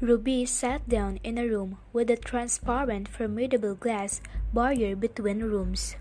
Ruby sat down in a room with a transparent, formidable glass barrier between rooms.